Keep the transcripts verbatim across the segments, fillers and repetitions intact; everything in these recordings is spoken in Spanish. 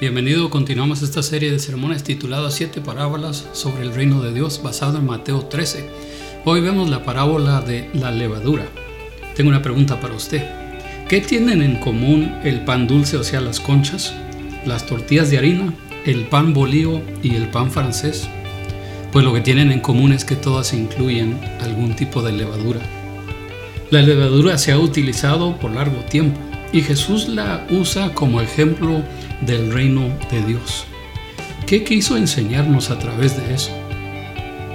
Bienvenido, continuamos esta serie de sermones titulada Siete parábolas sobre el reino de Dios, basado en Mateo trece. Hoy vemos la parábola de la levadura. Tengo una pregunta para usted. ¿Qué tienen en común el pan dulce, o sea las conchas, las tortillas de harina, el pan bolío y el pan francés? Pues lo que tienen en común es que todas incluyen algún tipo de levadura. La levadura se ha utilizado por largo tiempo y Jesús la usa como ejemplo del reino de Dios. ¿Qué quiso enseñarnos a través de eso?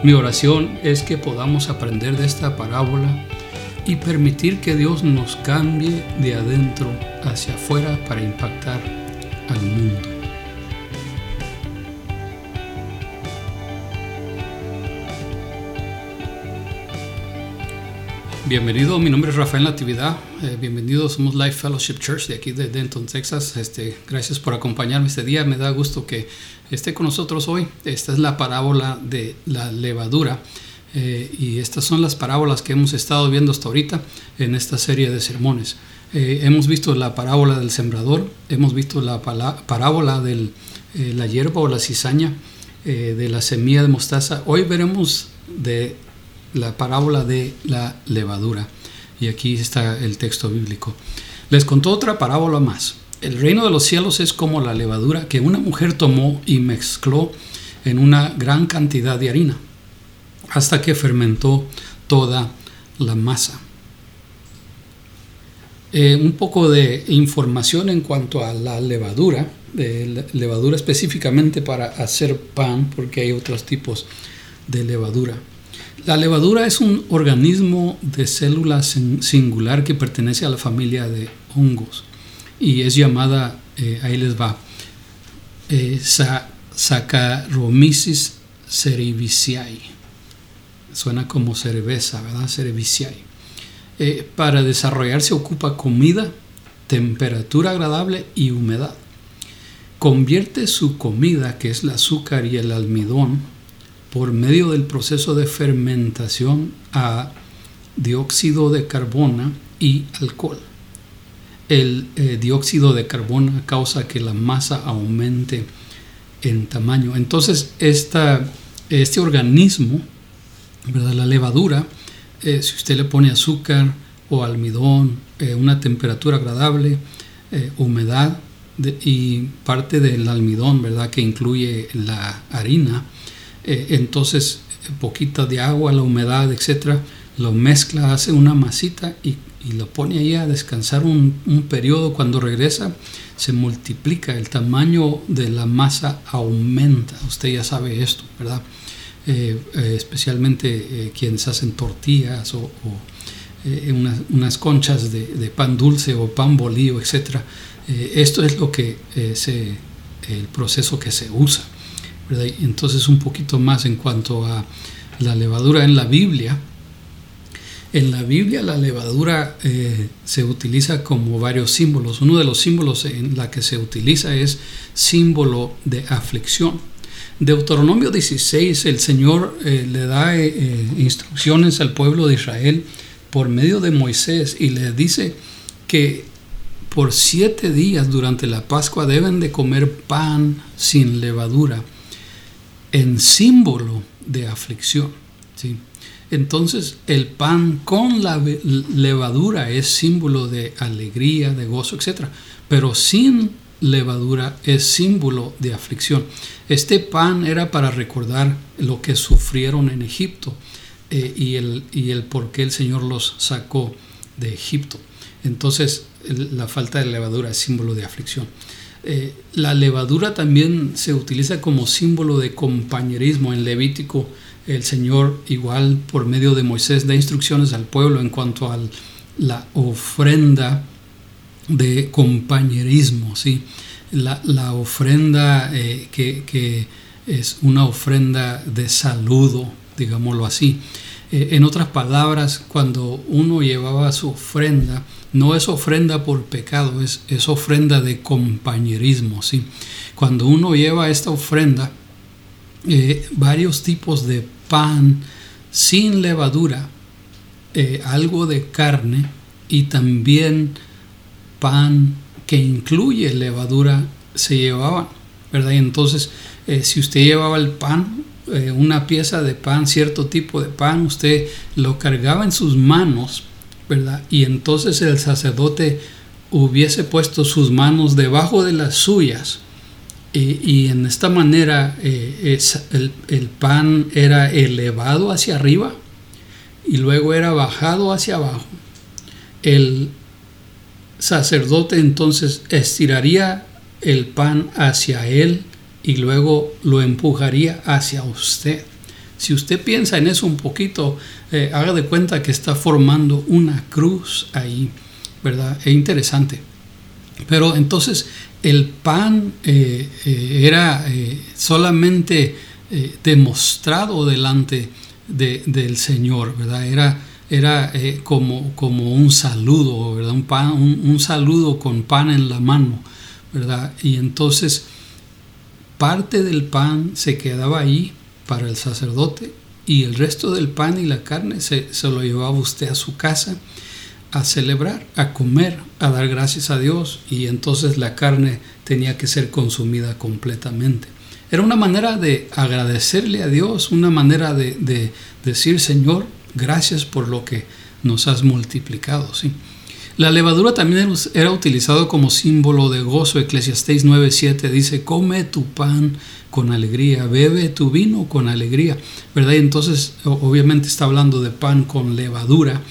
Mi oración es que podamos aprender de esta parábola y permitir que Dios nos cambie de adentro hacia afuera para impactar al mundo. Bienvenido, mi nombre es Rafael Natividad. Eh, bienvenidos, somos Life Fellowship Church de aquí de Denton, Texas. Este, gracias por acompañarme este día. Me da gusto que esté con nosotros hoy. Esta es la parábola de la levadura. Eh, y estas son las parábolas que hemos estado viendo hasta ahorita en esta serie de sermones. Eh, hemos visto la parábola del sembrador. Hemos visto la pala- parábola de eh, la hierba o la cizaña, eh, de la semilla de mostaza. Hoy veremos de la parábola de la levadura. Y aquí está el texto bíblico. Les contó otra parábola más. El reino de los cielos es como la levadura que una mujer tomó y mezcló en una gran cantidad de harina, hasta que fermentó toda la masa. Eh, un poco de información en cuanto a la levadura. Eh, levadura específicamente para hacer pan, porque hay otros tipos de levadura. La levadura es un organismo de células singular que pertenece a la familia de hongos y es llamada, eh, ahí les va, eh, sa- Saccharomyces cerevisiae. Suena como cerveza, ¿verdad? Cerevisiae. Eh, para desarrollarse ocupa comida, temperatura agradable y humedad. Convierte su comida, que es el azúcar y el almidón, por medio del proceso de fermentación a dióxido de carbono y alcohol. El eh, dióxido de carbono causa que la masa aumente en tamaño. Entonces esta, este organismo, ¿verdad?, la levadura, eh, si usted le pone azúcar o almidón, eh, una temperatura agradable, eh, humedad de, y parte del almidón, ¿verdad?, que incluye la harina, entonces poquita de agua, la humedad, etcétera, lo mezcla, hace una masita y, y lo pone ahí a descansar un, un periodo. Cuando regresa se multiplica, el tamaño de la masa aumenta. Usted ya sabe esto, ¿verdad? Eh, eh, especialmente eh, quienes hacen tortillas o, o eh, unas, unas conchas de, de pan dulce o pan bolío, etcétera. Eh, esto es lo que eh, se, el proceso que se usa, ¿verdad? Entonces un poquito más en cuanto a la levadura en la Biblia. En la Biblia la levadura eh, se utiliza como varios símbolos. Uno de los símbolos en la que se utiliza es símbolo de aflicción. Deuteronomio dieciséis, el Señor eh, le da eh, instrucciones al pueblo de Israel por medio de Moisés y les dice que por siete días durante la Pascua deben de comer pan sin levadura, en símbolo de aflicción, ¿sí? Entonces el pan con la levadura es símbolo de alegría, de gozo, etcétera. Pero sin levadura es símbolo de aflicción. Este pan era para recordar lo que sufrieron en Egipto eh, y, el, y el por qué el Señor los sacó de Egipto. Entonces el, la falta de levadura es símbolo de aflicción. Eh, la levadura también se utiliza como símbolo de compañerismo. En Levítico, el Señor, igual por medio de Moisés, da instrucciones al pueblo en cuanto a la ofrenda de compañerismo, ¿sí? La, la ofrenda eh, que, que es una ofrenda de saludo, digámoslo así. Eh, en otras palabras, cuando uno llevaba su ofrenda, no es ofrenda por pecado, es, es ofrenda de compañerismo, ¿sí? Cuando uno lleva esta ofrenda, eh, varios tipos de pan sin levadura, eh, algo de carne y también pan que incluye levadura se llevaban, ¿verdad? Y entonces, eh, si usted llevaba el pan, eh, una pieza de pan, cierto tipo de pan, usted lo cargaba en sus manos, ¿verdad? Y entonces el sacerdote hubiese puesto sus manos debajo de las suyas, eh, y en esta manera eh, es, el, el pan era elevado hacia arriba y luego era bajado hacia abajo. El sacerdote entonces estiraría el pan hacia él y luego lo empujaría hacia usted. Si usted piensa en eso un poquito, eh, haga de cuenta que está formando una cruz ahí, ¿verdad? Es interesante. Pero entonces el pan eh, eh, era eh, solamente eh, demostrado delante de, del Señor, ¿verdad? Era, era eh, como, como un saludo, ¿verdad? Un, pan, un, un saludo con pan en la mano, ¿verdad? Y entonces parte del pan se quedaba ahí para el sacerdote y el resto del pan y la carne se, se lo llevaba usted a su casa a celebrar, a comer, a dar gracias a Dios, y entonces la carne tenía que ser consumida completamente. Era una manera de agradecerle a Dios, una manera de, de decir: Señor, gracias por lo que nos has multiplicado, ¿sí? La levadura también era utilizado como símbolo de gozo. Eclesiastés nueve siete dice: come tu pan con alegría, bebe tu vino con alegría, ¿verdad? Y entonces obviamente está hablando de pan con levadura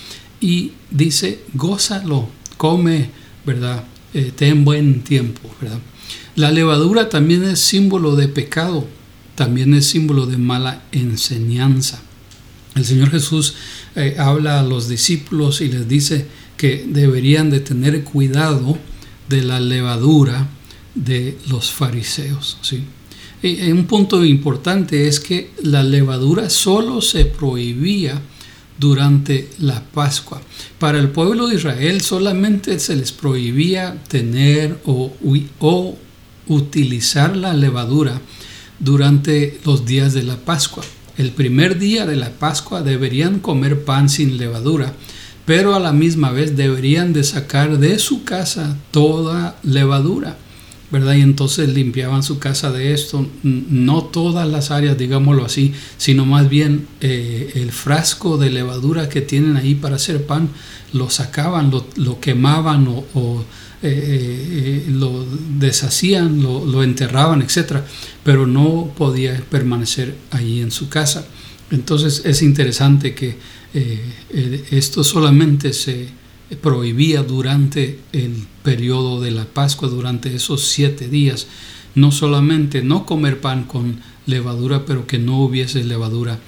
y dice: gózalo, come, ¿verdad? Eh, ten buen tiempo, ¿verdad? La levadura también es símbolo de pecado, también es símbolo de mala enseñanza. El Señor Jesús eh, habla a los discípulos y les dice que deberían de tener cuidado de la levadura de los fariseos, ¿sí? Y un punto importante es que la levadura solo se prohibía durante la Pascua. Para el pueblo de Israel solamente se les prohibía tener o, o utilizar la levadura durante los días de la Pascua. El primer día de la Pascua deberían comer pan sin levadura, pero a la misma vez deberían de sacar de su casa toda levadura, ¿verdad? Y entonces limpiaban su casa de esto, no todas las áreas, digámoslo así, sino más bien eh, el frasco de levadura que tienen ahí para hacer pan, lo sacaban, lo, lo quemaban o, o eh, eh, lo deshacían, lo, lo enterraban, etcétera. Pero no podía permanecer ahí en su casa. Entonces es interesante que eh, eh, esto solamente se prohibía durante el periodo de la Pascua, durante esos siete días. No solamente no comer pan con levadura, pero que no hubiese levadura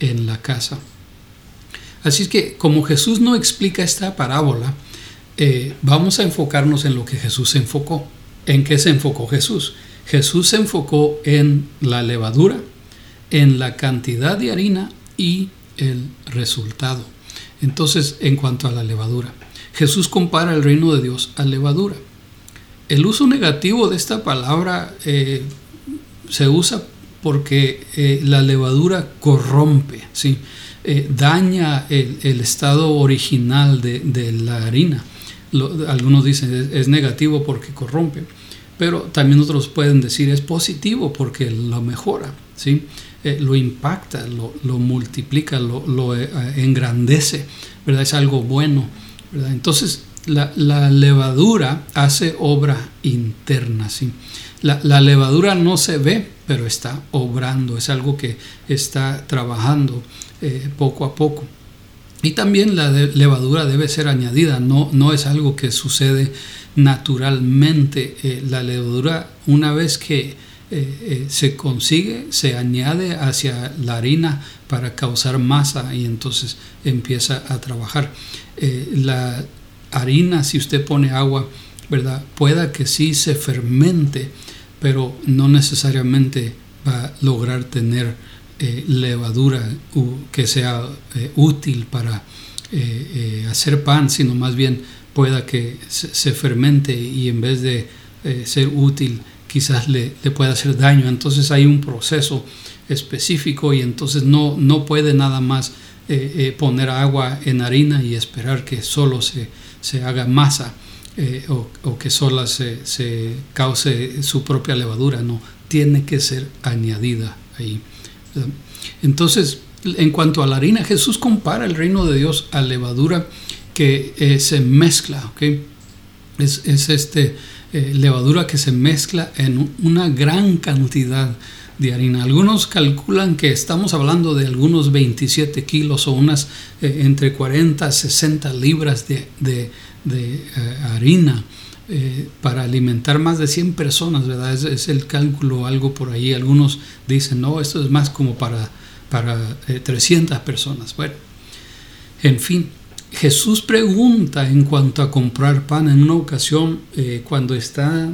en la casa. Así es que como Jesús no explica esta parábola, eh, vamos a enfocarnos en lo que Jesús se enfocó. ¿En qué se enfocó Jesús? Jesús se enfocó en la levadura, en la cantidad de harina y el resultado. Entonces, en cuanto a la levadura, Jesús compara el reino de Dios a levadura. El uso negativo de esta palabra eh, se usa porque eh, la levadura corrompe, ¿sí? eh, daña el, el estado original de, de la harina. Lo, algunos dicen es, es negativo porque corrompe, pero también otros pueden decir es positivo porque lo mejora, ¿sí? Eh, lo impacta, lo, lo multiplica, lo, lo eh, engrandece, ¿verdad? Es algo bueno, ¿verdad? Entonces la, la levadura hace obra interna, ¿sí? La, la levadura no se ve, pero está obrando, es algo que está trabajando eh, poco a poco. Y también la de levadura debe ser añadida, no, no es algo que sucede naturalmente. Eh, la levadura, una vez que eh, eh, se consigue, se añade hacia la harina para causar masa y entonces empieza a trabajar. Eh, la harina, si usted pone agua, ¿verdad?, pueda que sí se fermente, pero no necesariamente va a lograr tener Eh, levadura que sea eh, útil para eh, eh, hacer pan, sino más bien pueda que se, se fermente y en vez de eh, ser útil quizás le, le pueda hacer daño. Entonces hay un proceso específico y entonces no, no puede nada más eh, eh, poner agua en harina y esperar que solo se, se haga masa. eh, o, o que sola se, se cause su propia levadura, no, tiene que ser añadida ahí. Entonces, en cuanto a la harina, Jesús compara el reino de Dios a levadura que eh, se mezcla, ¿okay? Es, es este, eh, levadura que se mezcla en una gran cantidad de harina. Algunos calculan que estamos hablando de algunos veintisiete kilos o unas eh, entre cuarenta a sesenta libras de, de, de eh, harina eh, para alimentar más de cien personas, ¿verdad? Es, es el cálculo, algo por ahí. Algunos dicen, no, esto es más como para, para eh, trescientas personas. Bueno, en fin. Jesús pregunta en cuanto a comprar pan en una ocasión eh, cuando está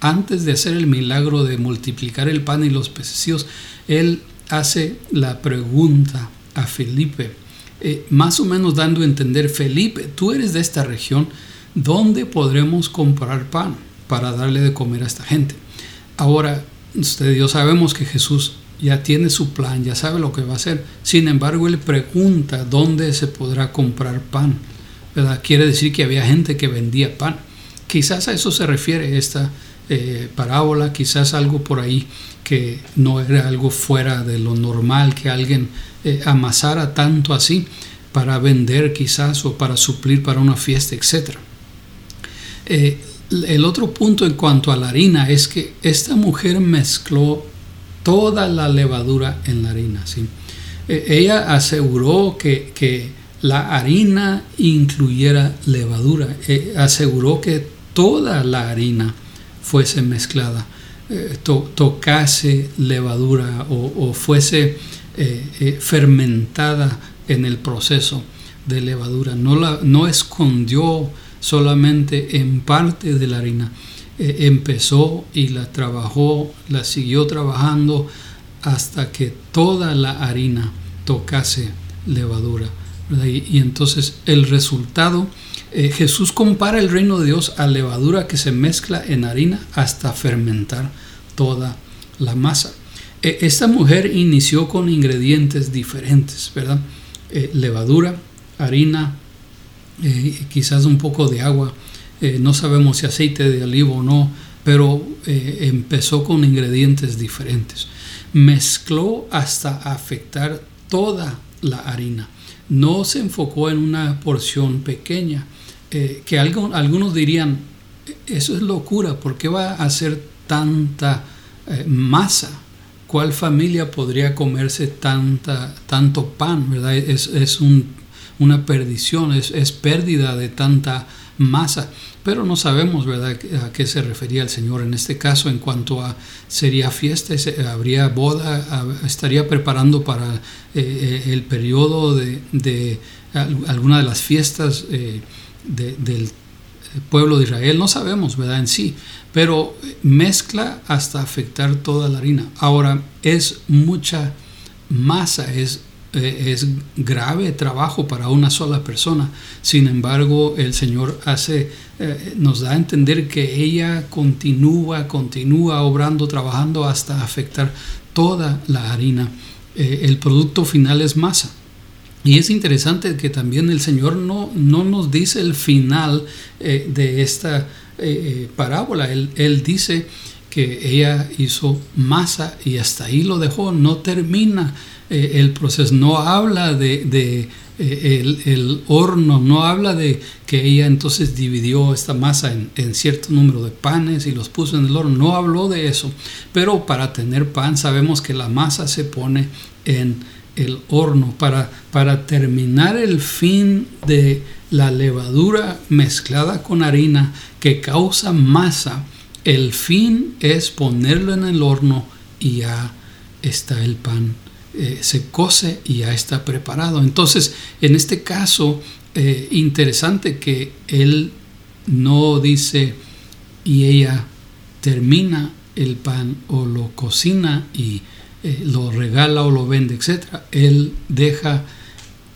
antes de hacer el milagro de multiplicar el pan y los pececillos. Él hace la pregunta a Felipe, eh, más o menos dando a entender, Felipe, tú eres de esta región, ¿dónde podremos comprar pan para darle de comer a esta gente? Ahora, usted y yo sabemos que Jesús ya tiene su plan, ya sabe lo que va a hacer. Sin embargo, él pregunta dónde se podrá comprar pan, ¿verdad? Quiere decir que había gente que vendía pan. Quizás a eso se refiere esta eh, parábola, quizás algo por ahí que no era algo fuera de lo normal, que alguien eh, amasara tanto así para vender quizás, o para suplir para una fiesta, etcétera. Eh, el otro punto en cuanto a la harina es que esta mujer mezcló toda la levadura en la harina, ¿sí? Eh, ella aseguró que, que la harina incluyera levadura. Eh, aseguró que toda la harina fuese mezclada, eh, to, tocase levadura o, o fuese eh, eh, fermentada en el proceso de levadura. No, la, no escondió solamente en parte de la harina. Eh, empezó y la trabajó, la siguió trabajando hasta que toda la harina tocase levadura, ¿verdad? Y, y entonces el resultado, eh, Jesús compara el reino de Dios a levadura que se mezcla en harina hasta fermentar toda la masa. Eh, esta mujer inició con ingredientes diferentes, ¿verdad? Eh, levadura, harina, eh, quizás un poco de agua. Eh, no sabemos si aceite de olivo o no, pero eh, empezó con ingredientes diferentes. Mezcló hasta afectar toda la harina. No se enfocó en una porción pequeña, eh, que algo, algunos dirían, eso es locura, ¿por qué va a hacer tanta eh, masa? ¿Cuál familia podría comerse tanta, tanto pan, verdad? Es, es un, una perdición, es, es pérdida de tanta masa, pero no sabemos, ¿verdad?, a qué se refería el Señor en este caso en cuanto a sería fiesta, habría boda, estaría preparando para eh, el periodo de, de alguna de las fiestas eh, de, del pueblo de Israel. No sabemos, ¿verdad?, en sí, pero mezcla hasta afectar toda la harina. Ahora, es mucha masa, es es grave trabajo para una sola persona. Sin embargo, el Señor hace, eh, nos da a entender que ella continúa, continúa obrando, trabajando hasta afectar toda la harina. Eh, el producto final es masa. Y es interesante que también el Señor no, no nos dice el final eh, de esta eh, parábola. Él, él dice que ella hizo masa y hasta ahí lo dejó. No termina eh, el proceso, no habla de, de eh, el, el horno, no habla de que ella entonces dividió esta masa en, en cierto número de panes y los puso en el horno. No habló de eso, pero para tener pan sabemos que la masa se pone en el horno para, para terminar el fin de la levadura mezclada con harina que causa masa. El fin es ponerlo en el horno y ya está el pan, eh, se cose y ya está preparado. Entonces, en este caso, eh, interesante que él no dice y ella termina el pan o lo cocina y eh, lo regala o lo vende, etcétera. Él deja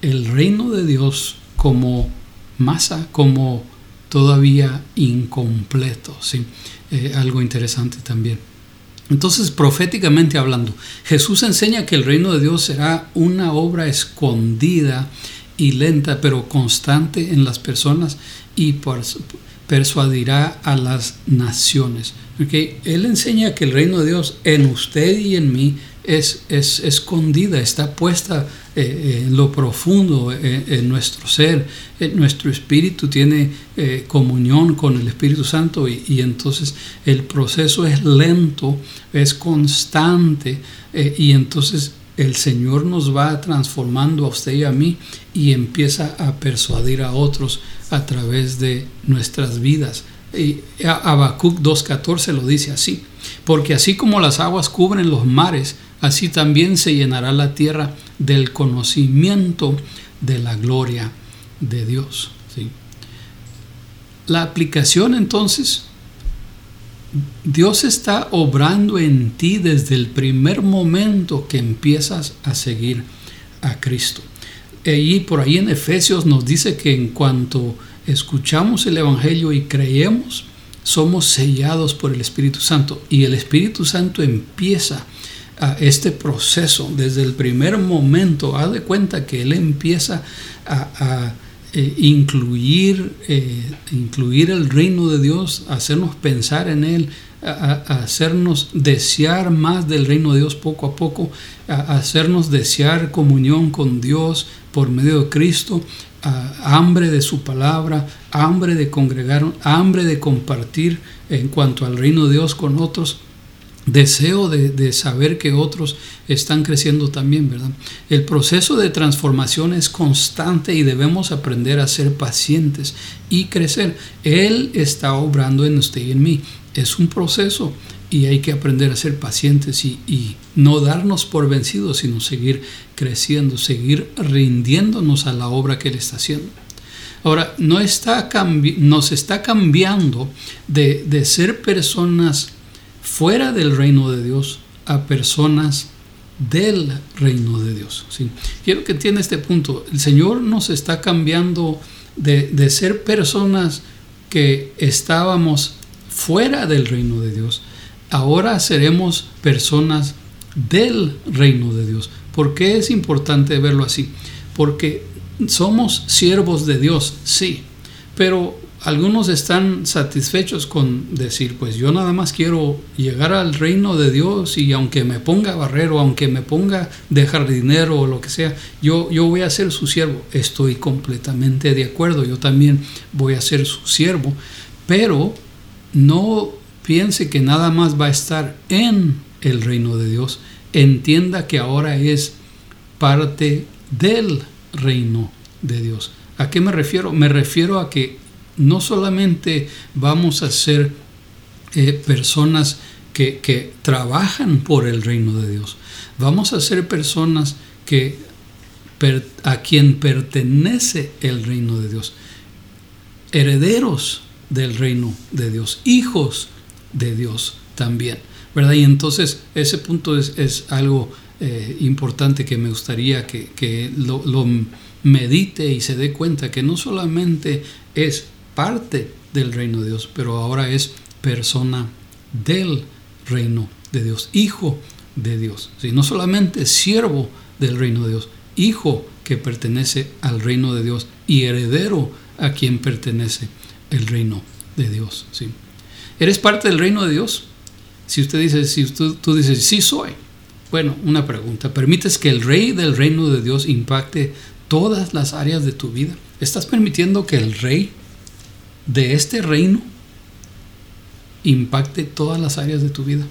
el reino de Dios como masa, como todavía incompleto, ¿sí? Eh, algo interesante también. Entonces, proféticamente hablando, Jesús enseña que el reino de Dios será una obra escondida y lenta, pero constante en las personas y por, persuadirá a las naciones. ¿Okay? Él enseña que el reino de Dios en usted y en mí es, es escondida, está puesta eh, en lo profundo, eh, en nuestro ser. Eh, nuestro espíritu tiene eh, comunión con el Espíritu Santo y, y entonces el proceso es lento, es constante eh, y entonces el Señor nos va transformando a usted y a mí y empieza a persuadir a otros a través de nuestras vidas. Y Habacuc dos catorce lo dice así: porque así como las aguas cubren los mares, así también se llenará la tierra del conocimiento de la gloria de Dios. ¿Sí? La aplicación entonces: Dios está obrando en ti desde el primer momento que empiezas a seguir a Cristo. Y por ahí en Efesios nos dice que en cuanto escuchamos el Evangelio y creemos, somos sellados por el Espíritu Santo. Y el Espíritu Santo empieza a este proceso desde el primer momento. Haz de cuenta que Él empieza a, a eh, incluir, eh, incluir el reino de Dios, hacernos pensar en Él, a, a hacernos desear más del reino de Dios poco a poco, a hacernos desear comunión con Dios por medio de Cristo, a hambre de su palabra, hambre de congregar, hambre de compartir en cuanto al reino de Dios con otros, deseo de, de saber que otros están creciendo también, ¿verdad? El proceso de transformación es constante y debemos aprender a ser pacientes y crecer. Él está obrando en usted y en mí. Es un proceso y hay que aprender a ser pacientes y, y no darnos por vencidos, sino seguir creciendo, seguir rindiéndonos a la obra que Él está haciendo. Ahora, no está cambi- nos está cambiando de, de ser personas fuera del reino de Dios a personas del reino de Dios. ¿Sí? Quiero que entienda este punto. El Señor nos está cambiando de, de ser personas que estábamos fuera del reino de Dios. Ahora seremos personas del reino de Dios. ¿Por qué es importante verlo así? Porque somos siervos de Dios, sí, pero algunos están satisfechos con decir, pues yo nada más quiero llegar al reino de Dios y aunque me ponga a barrer o aunque me ponga de jardinero o lo que sea, yo, yo voy a ser su siervo. Estoy completamente de acuerdo, yo también voy a ser su siervo, pero no piense que nada más va a estar en el reino de Dios. Entienda que ahora es parte del reino de Dios. ¿A qué me refiero? Me refiero a que no solamente vamos a ser eh, personas que, que trabajan por el reino de Dios. Vamos a ser personas que, per, a quien pertenece el reino de Dios. Herederos del reino de Dios, hijos de Dios también, ¿verdad? Y entonces ese punto es, es algo eh, importante que me gustaría que, que lo, lo medite y se dé cuenta que no solamente es parte del reino de Dios, pero ahora es persona del reino de Dios, hijo de Dios, ¿sí? No solamente siervo del reino de Dios, hijo que pertenece al reino de Dios y heredero a quien pertenece el reino de Dios, ¿sí? ¿Eres parte del reino de Dios? Si usted dice, si tú, tú dices, sí soy. Bueno, una pregunta. ¿Permites que el rey del reino de Dios impacte todas las áreas de tu vida? ¿Estás permitiendo que el rey de este reino impacte todas las áreas de tu vida?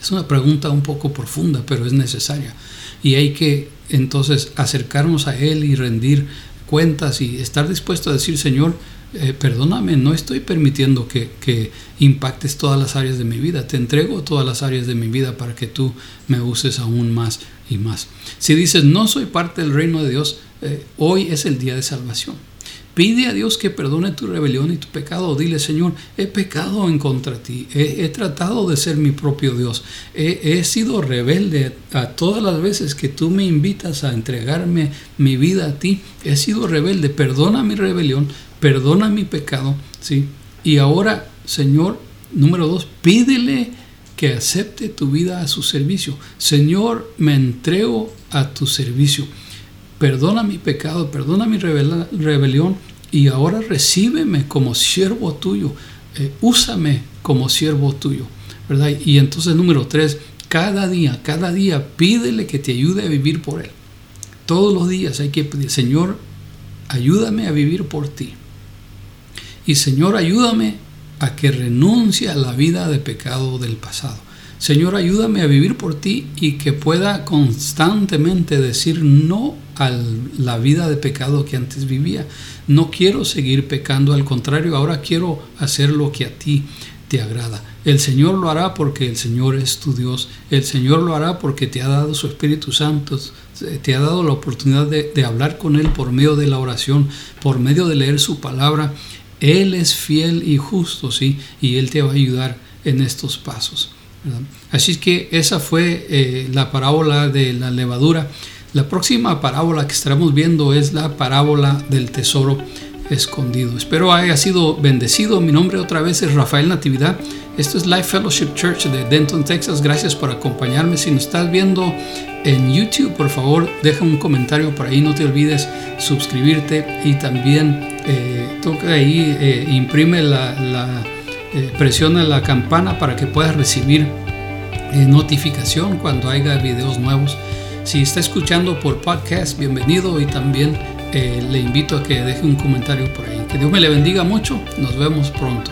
Es una pregunta un poco profunda, pero es necesaria. Y hay que entonces acercarnos a Él y rendir cuentas y estar dispuesto a decir, Señor, Eh, perdóname, no estoy permitiendo que, que impactes todas las áreas de mi vida. Te entrego todas las áreas de mi vida para que tú me uses aún más y más. Si dices, no soy parte del reino de Dios, eh, hoy es el día de salvación. Pide a Dios que perdone tu rebelión y tu pecado. Dile, Señor, he pecado en contra de ti. He, he tratado de ser mi propio Dios. He, he sido rebelde a todas las veces que tú me invitas a entregarme mi vida a ti. He sido rebelde. Perdona mi rebelión. Perdona mi pecado, ¿sí? Y ahora, Señor, número dos, pídele que acepte tu vida a su servicio. Señor, me entrego a tu servicio. Perdona mi pecado, perdona mi rebel- rebelión y ahora recíbeme como siervo tuyo, eh, úsame como siervo tuyo, ¿verdad? Y entonces número tres, cada día, cada día pídele que te ayude a vivir por él. Todos los días hay que pedir, Señor, ayúdame a vivir por ti. Y Señor, ayúdame a que renuncie a la vida de pecado del pasado. Señor, ayúdame a vivir por ti y que pueda constantemente decir no a la vida de pecado que antes vivía. No quiero seguir pecando, al contrario, ahora quiero hacer lo que a ti te agrada. El Señor lo hará porque el Señor es tu Dios. El Señor lo hará porque te ha dado su Espíritu Santo. Te ha dado la oportunidad de, de hablar con Él por medio de la oración, por medio de leer su palabra. Él es fiel y justo, sí, y Él te va a ayudar en estos pasos, ¿verdad? Así que esa fue eh, la parábola de la levadura. La próxima parábola que estaremos viendo es la parábola del tesoro escondido. Espero haya sido bendecido. Mi nombre otra vez es Rafael Natividad. Esto es Life Fellowship Church de Denton, Texas. Gracias por acompañarme. Si nos estás viendo en YouTube, por favor, deja un comentario por ahí. No te olvides suscribirte y también eh, toca ahí, eh, imprime la, la eh, presiona la campana para que puedas recibir eh, notificación cuando haya videos nuevos. Si está escuchando por podcast, bienvenido, y también eh, le invito a que deje un comentario por ahí. Que Dios me le bendiga mucho. Nos vemos pronto.